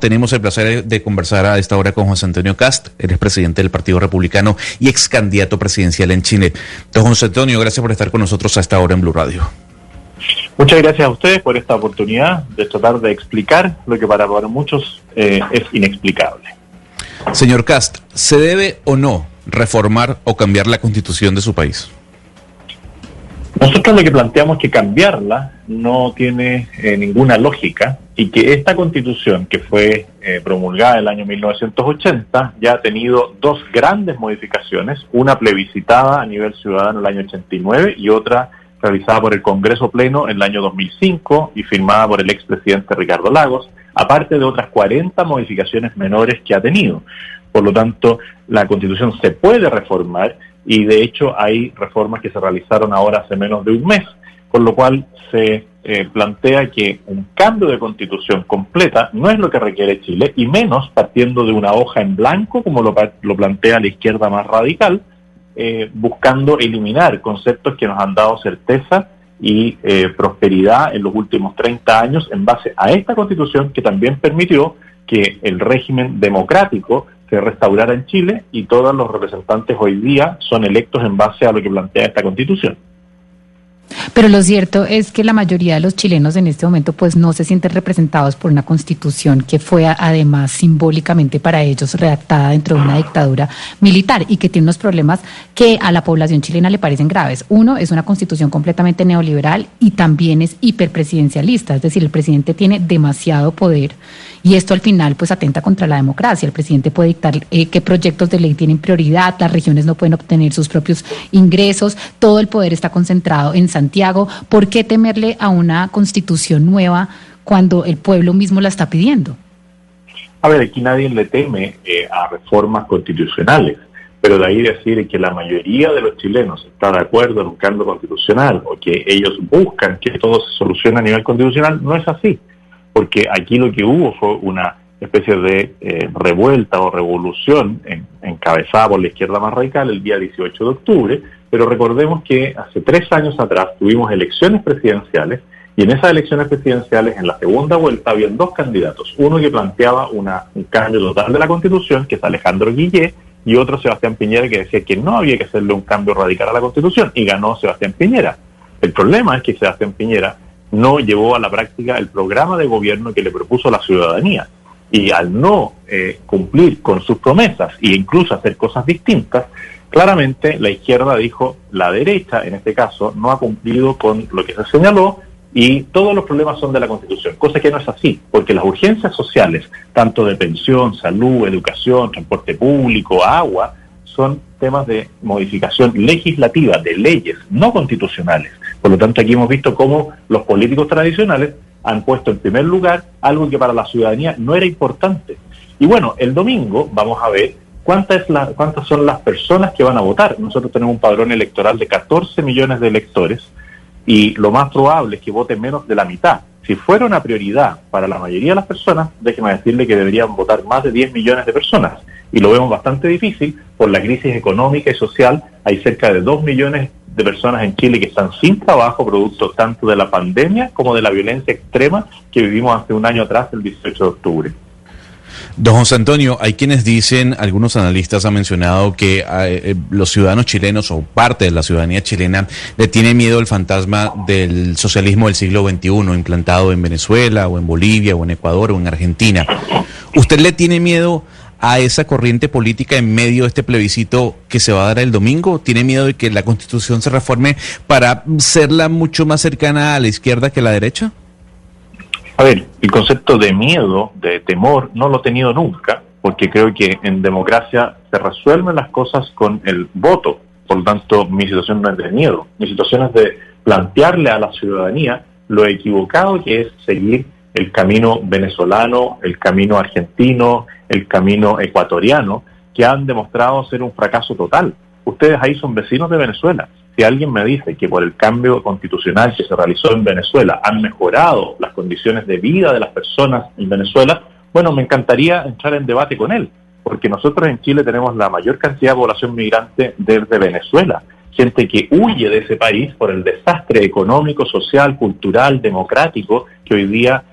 Tenemos el placer de conversar a esta hora con José Antonio Kast. Él es presidente del Partido Republicano y ex candidato presidencial en Chile. Don José Antonio, gracias por estar con nosotros hasta ahora en Blue Radio. Muchas gracias a ustedes por esta oportunidad de tratar de explicar lo que para muchos es inexplicable. Señor Kast, ¿se debe o no reformar o cambiar la constitución de su país? Nosotros lo que planteamos es que cambiarla no tiene ninguna lógica y que esta constitución que fue promulgada en el año 1980 ya ha tenido dos grandes modificaciones, una plebiscitada a nivel ciudadano en el año 89 y otra realizada por el Congreso Pleno en el año 2005 y firmada por el expresidente Ricardo Lagos, aparte de otras 40 modificaciones menores que ha tenido. Por lo tanto, la Constitución se puede reformar y de hecho hay reformas que se realizaron ahora hace menos de un mes, con lo cual se plantea que un cambio de Constitución completa no es lo que requiere Chile y menos partiendo de una hoja en blanco como lo plantea la izquierda más radical, buscando eliminar conceptos que nos han dado certeza y prosperidad en los últimos 30 años en base a esta Constitución que también permitió que el régimen democrático se restaurara en Chile y todos los representantes hoy día son electos en base a lo que plantea esta Constitución. Pero lo cierto es que la mayoría de los chilenos en este momento pues no se sienten representados por una constitución que fue además simbólicamente para ellos redactada dentro de una dictadura militar y que tiene unos problemas que a la población chilena le parecen graves. Uno, es una constitución completamente neoliberal y también es hiperpresidencialista, es decir, el presidente tiene demasiado poder y esto al final pues atenta contra la democracia. El presidente puede dictar qué proyectos de ley tienen prioridad, las regiones no pueden obtener sus propios ingresos, todo el poder está concentrado en Santiago. ¿Por qué temerle a una constitución nueva cuando el pueblo mismo la está pidiendo? A ver, aquí nadie le teme a reformas constitucionales, pero de ahí decir que la mayoría de los chilenos está de acuerdo en un cambio constitucional o que ellos buscan que todo se solucione a nivel constitucional, no es así, porque aquí lo que hubo fue una especie de revuelta o revolución encabezada por la izquierda más radical el día 18 de octubre, pero recordemos que hace 3 años atrás tuvimos elecciones presidenciales y en esas elecciones presidenciales, en la segunda vuelta, habían 2 candidatos, uno que planteaba un cambio total de la Constitución, que es Alejandro Guillier, y otro Sebastián Piñera, que decía que no había que hacerle un cambio radical a la Constitución, y ganó Sebastián Piñera. El problema es que Sebastián Piñera no llevó a la práctica el programa de gobierno que le propuso la ciudadanía. Y al no cumplir con sus promesas e incluso hacer cosas distintas, claramente la izquierda dijo, la derecha en este caso no ha cumplido con lo que se señaló y todos los problemas son de la Constitución, cosa que no es así, porque las urgencias sociales, tanto de pensión, salud, educación, transporte público, agua, son temas de modificación legislativa, de leyes, no constitucionales. Por lo tanto, aquí hemos visto cómo los políticos tradicionales han puesto en primer lugar algo que para la ciudadanía no era importante. Y bueno, el domingo vamos a ver cuántas son las personas que van a votar. Nosotros tenemos un padrón electoral de 14 millones de electores y lo más probable es que voten menos de la mitad. Si fuera una prioridad para la mayoría de las personas, déjeme decirle que deberían votar más de 10 millones de personas. Y lo vemos bastante difícil por la crisis económica y social. Hay cerca de 2 millones de personas en Chile que están sin trabajo, producto tanto de la pandemia como de la violencia extrema que vivimos hace un año atrás, el 18 de octubre. Don José Antonio, hay quienes dicen, algunos analistas han mencionado que los ciudadanos chilenos o parte de la ciudadanía chilena le tiene miedo al fantasma del socialismo del siglo XXI implantado en Venezuela o en Bolivia o en Ecuador o en Argentina. ¿Usted le tiene miedo a esa corriente política en medio de este plebiscito que se va a dar el domingo? ¿Tiene miedo de que la Constitución se reforme para serla mucho más cercana a la izquierda que a la derecha? A ver, el concepto de miedo, de temor, no lo he tenido nunca, porque creo que en democracia se resuelven las cosas con el voto. Por lo tanto, mi situación no es de miedo. Mi situación es de plantearle a la ciudadanía lo equivocado que es seguir el camino venezolano, el camino argentino, el camino ecuatoriano, que han demostrado ser un fracaso total. Ustedes ahí son vecinos de Venezuela. Si alguien me dice que por el cambio constitucional que se realizó en Venezuela han mejorado las condiciones de vida de las personas en Venezuela, bueno, me encantaría entrar en debate con él, porque nosotros en Chile tenemos la mayor cantidad de población migrante desde Venezuela, gente que huye de ese país por el desastre económico, social, cultural, democrático que hoy día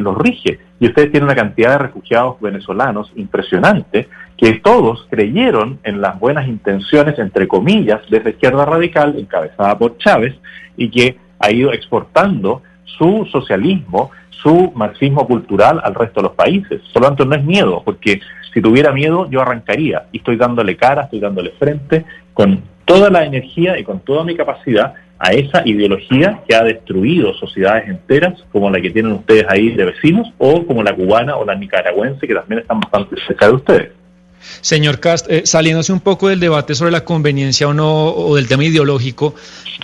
los rige. Y ustedes tienen una cantidad de refugiados venezolanos impresionante, que todos creyeron en las buenas intenciones, entre comillas, de esa izquierda radical encabezada por Chávez, y que ha ido exportando su socialismo, su marxismo cultural al resto de los países. Por lo tanto, no es miedo, porque si tuviera miedo yo arrancaría, y estoy dándole cara, estoy dándole frente con toda la energía y con toda mi capacidad a esa ideología que ha destruido sociedades enteras, como la que tienen ustedes ahí de vecinos, o como la cubana o la nicaragüense, que también están bastante cerca de ustedes. Señor Kast, saliéndose un poco del debate sobre la conveniencia o no, o del tema ideológico,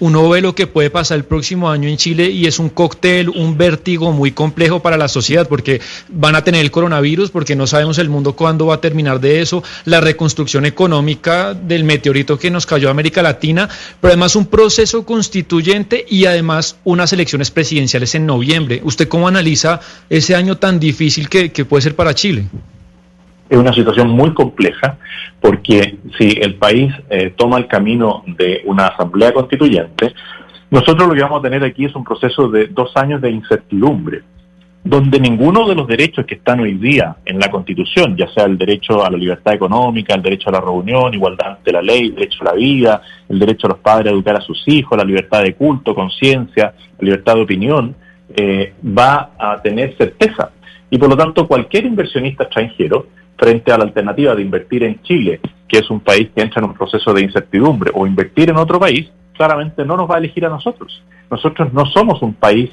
uno ve lo que puede pasar el próximo año en Chile y es un cóctel, un vértigo muy complejo para la sociedad, porque van a tener el coronavirus, porque no sabemos el mundo cuándo va a terminar de eso, la reconstrucción económica del meteorito que nos cayó a América Latina, pero además un proceso constituyente y además unas elecciones presidenciales en noviembre. ¿Usted cómo analiza ese año tan difícil que puede ser para Chile? Es una situación muy compleja, porque si el país toma el camino de una asamblea constituyente, nosotros lo que vamos a tener aquí es un proceso de 2 años de incertidumbre, donde ninguno de los derechos que están hoy día en la Constitución, ya sea el derecho a la libertad económica, el derecho a la reunión, igualdad ante la ley, el derecho a la vida, el derecho a los padres a educar a sus hijos, la libertad de culto, conciencia, la libertad de opinión, va a tener certeza. Y por lo tanto, cualquier inversionista extranjero, frente a la alternativa de invertir en Chile, que es un país que entra en un proceso de incertidumbre, o invertir en otro país, claramente no nos va a elegir a nosotros. Nosotros no somos un país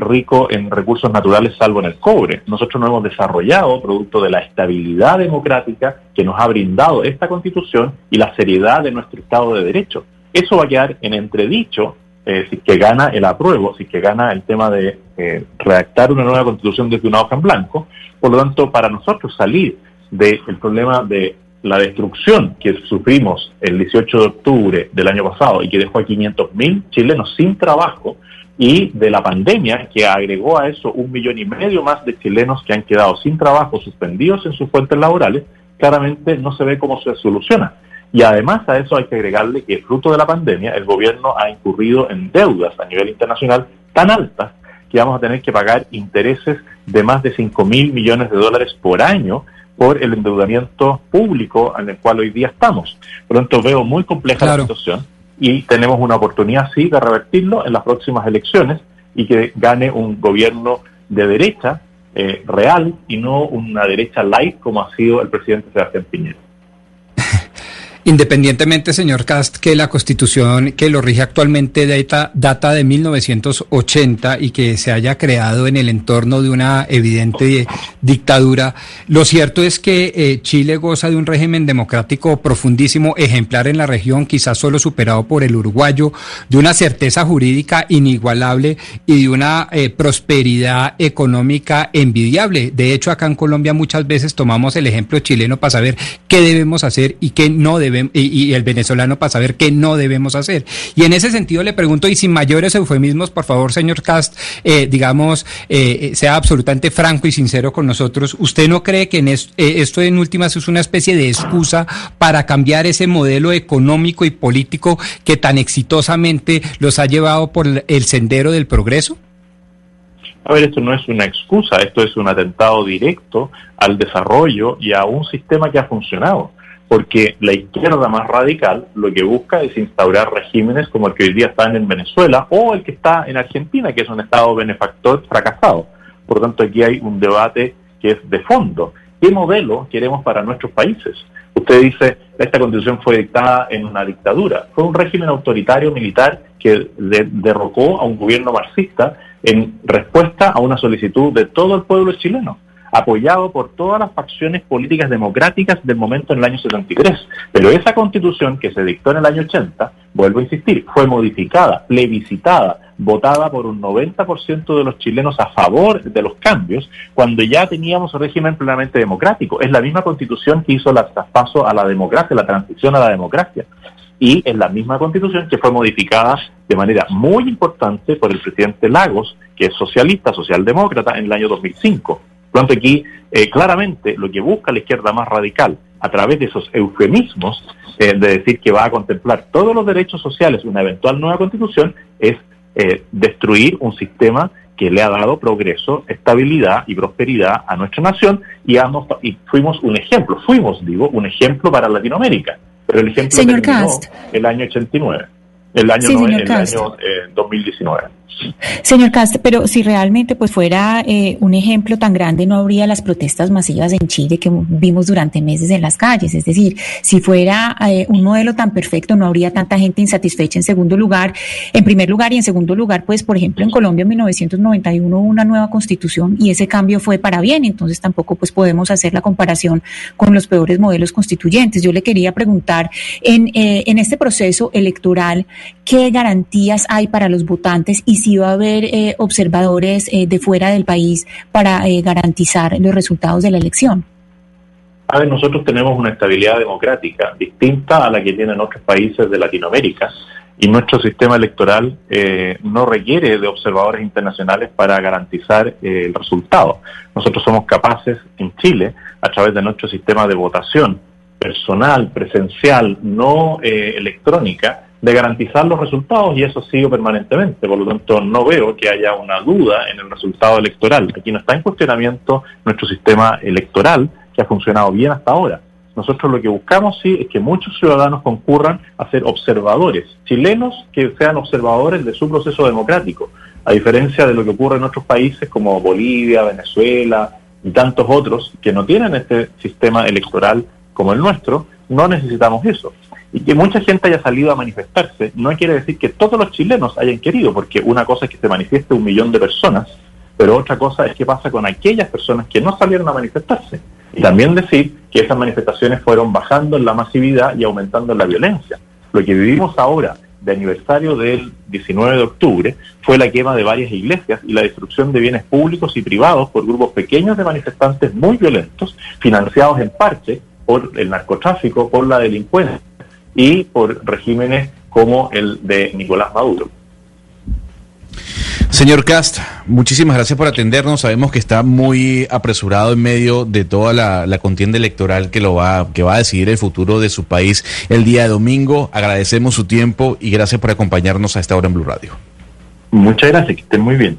rico en recursos naturales, salvo en el cobre. Nosotros no hemos desarrollado, producto de la estabilidad democrática que nos ha brindado esta Constitución y la seriedad de nuestro Estado de Derecho. Eso va a quedar en entredicho si es que gana el apruebo, si es que gana el tema de redactar una nueva Constitución desde una hoja en blanco. Por lo tanto, para nosotros salir del problema de la destrucción que sufrimos el 18 de octubre del año pasado y que dejó a 500.000 chilenos sin trabajo, y de la pandemia que agregó a eso 1,5 millones más de chilenos que han quedado sin trabajo, suspendidos en sus fuentes laborales, claramente no se ve cómo se soluciona. Y además a eso hay que agregarle que fruto de la pandemia el gobierno ha incurrido en deudas a nivel internacional tan altas que vamos a tener que pagar intereses de más de $5.000 millones por año por el endeudamiento público en el cual hoy día estamos. Por lo tanto, veo muy compleja la situación y tenemos una oportunidad, sí, de revertirlo en las próximas elecciones y que gane un gobierno de derecha real y no una derecha light como ha sido el presidente Sebastián Piñera. Independientemente, señor Kast, que la Constitución que lo rige actualmente data de 1980 y que se haya creado en el entorno de una evidente dictadura, lo cierto es que Chile goza de un régimen democrático profundísimo, ejemplar en la región, quizás solo superado por el uruguayo, de una certeza jurídica inigualable y de una prosperidad económica envidiable. De hecho, acá en Colombia muchas veces tomamos el ejemplo chileno para saber qué debemos hacer y qué no debemos, y el venezolano para saber qué no debemos hacer. Y en ese sentido le pregunto, y sin mayores eufemismos, por favor, señor Kast, sea absolutamente franco y sincero con nosotros, ¿usted no cree que esto en últimas es una especie de excusa para cambiar ese modelo económico y político que tan exitosamente los ha llevado por el sendero del progreso? A ver, esto no es una excusa, esto es un atentado directo al desarrollo y a un sistema que ha funcionado. Porque la izquierda más radical lo que busca es instaurar regímenes como el que hoy día está en Venezuela o el que está en Argentina, que es un Estado benefactor fracasado. Por lo tanto, aquí hay un debate que es de fondo. ¿Qué modelo queremos para nuestros países? Usted dice, esta Constitución fue dictada en una dictadura. Fue un régimen autoritario militar que derrocó a un gobierno marxista en respuesta a una solicitud de todo el pueblo chileno. apoyado por todas las facciones políticas democráticas del momento en el año 73. Pero esa Constitución que se dictó en el año 80, vuelvo a insistir, fue modificada, plebiscitada, votada por un 90% de los chilenos a favor de los cambios, cuando ya teníamos un régimen plenamente democrático. Es la misma Constitución que hizo el traspaso a la democracia, la transición a la democracia. Y es la misma Constitución que fue modificada de manera muy importante por el presidente Lagos, que es socialista, socialdemócrata, en el año 2005. Por lo tanto, aquí claramente lo que busca la izquierda más radical, a través de esos eufemismos de decir que va a contemplar todos los derechos sociales de una eventual nueva Constitución, es destruir un sistema que le ha dado progreso, estabilidad y prosperidad a nuestra nación, y fuimos un ejemplo para Latinoamérica. Pero el ejemplo terminó el año 89, el año 2019. Señor Kast, pero si realmente fuera un ejemplo tan grande, no habría las protestas masivas en Chile que vimos durante meses en las calles. Es decir, si fuera un modelo tan perfecto, no habría tanta gente insatisfecha en primer lugar y en segundo lugar, pues por ejemplo en Colombia en 1991 hubo una nueva constitución y ese cambio fue para bien. Entonces tampoco podemos hacer la comparación con los peores modelos constituyentes. Yo le quería preguntar, en este proceso electoral, ¿qué garantías hay para los votantes y si va a haber observadores de fuera del país para garantizar los resultados de la elección? A ver, nosotros tenemos una estabilidad democrática distinta a la que tienen otros países de Latinoamérica y nuestro sistema electoral no requiere de observadores internacionales para garantizar el resultado. Nosotros somos capaces en Chile, a través de nuestro sistema de votación personal, presencial, no electrónica, de garantizar los resultados, y eso sigue permanentemente. Por lo tanto, no veo que haya una duda en el resultado electoral. Aquí no está en cuestionamiento nuestro sistema electoral, que ha funcionado bien hasta ahora. Nosotros lo que buscamos, sí, es que muchos ciudadanos concurran a ser observadores, chilenos que sean observadores de su proceso democrático, a diferencia de lo que ocurre en otros países como Bolivia, Venezuela y tantos otros que no tienen este sistema electoral como el nuestro. No necesitamos eso. Y que mucha gente haya salido a manifestarse no quiere decir que todos los chilenos hayan querido, porque una cosa es que se manifieste 1 millón de personas, pero otra cosa es qué pasa con aquellas personas que no salieron a manifestarse. Y también decir que esas manifestaciones fueron bajando en la masividad y aumentando en la violencia. Lo que vivimos ahora, de aniversario del 19 de octubre, fue la quema de varias iglesias y la destrucción de bienes públicos y privados por grupos pequeños de manifestantes muy violentos, financiados en parte por el narcotráfico, por la delincuencia y por regímenes como el de Nicolás Maduro. Señor Kast, muchísimas gracias por atendernos. Sabemos que está muy apresurado en medio de toda la contienda electoral que va a decidir el futuro de su país el día de domingo. Agradecemos su tiempo y gracias por acompañarnos a esta hora en Blue Radio. Muchas gracias, que estén muy bien.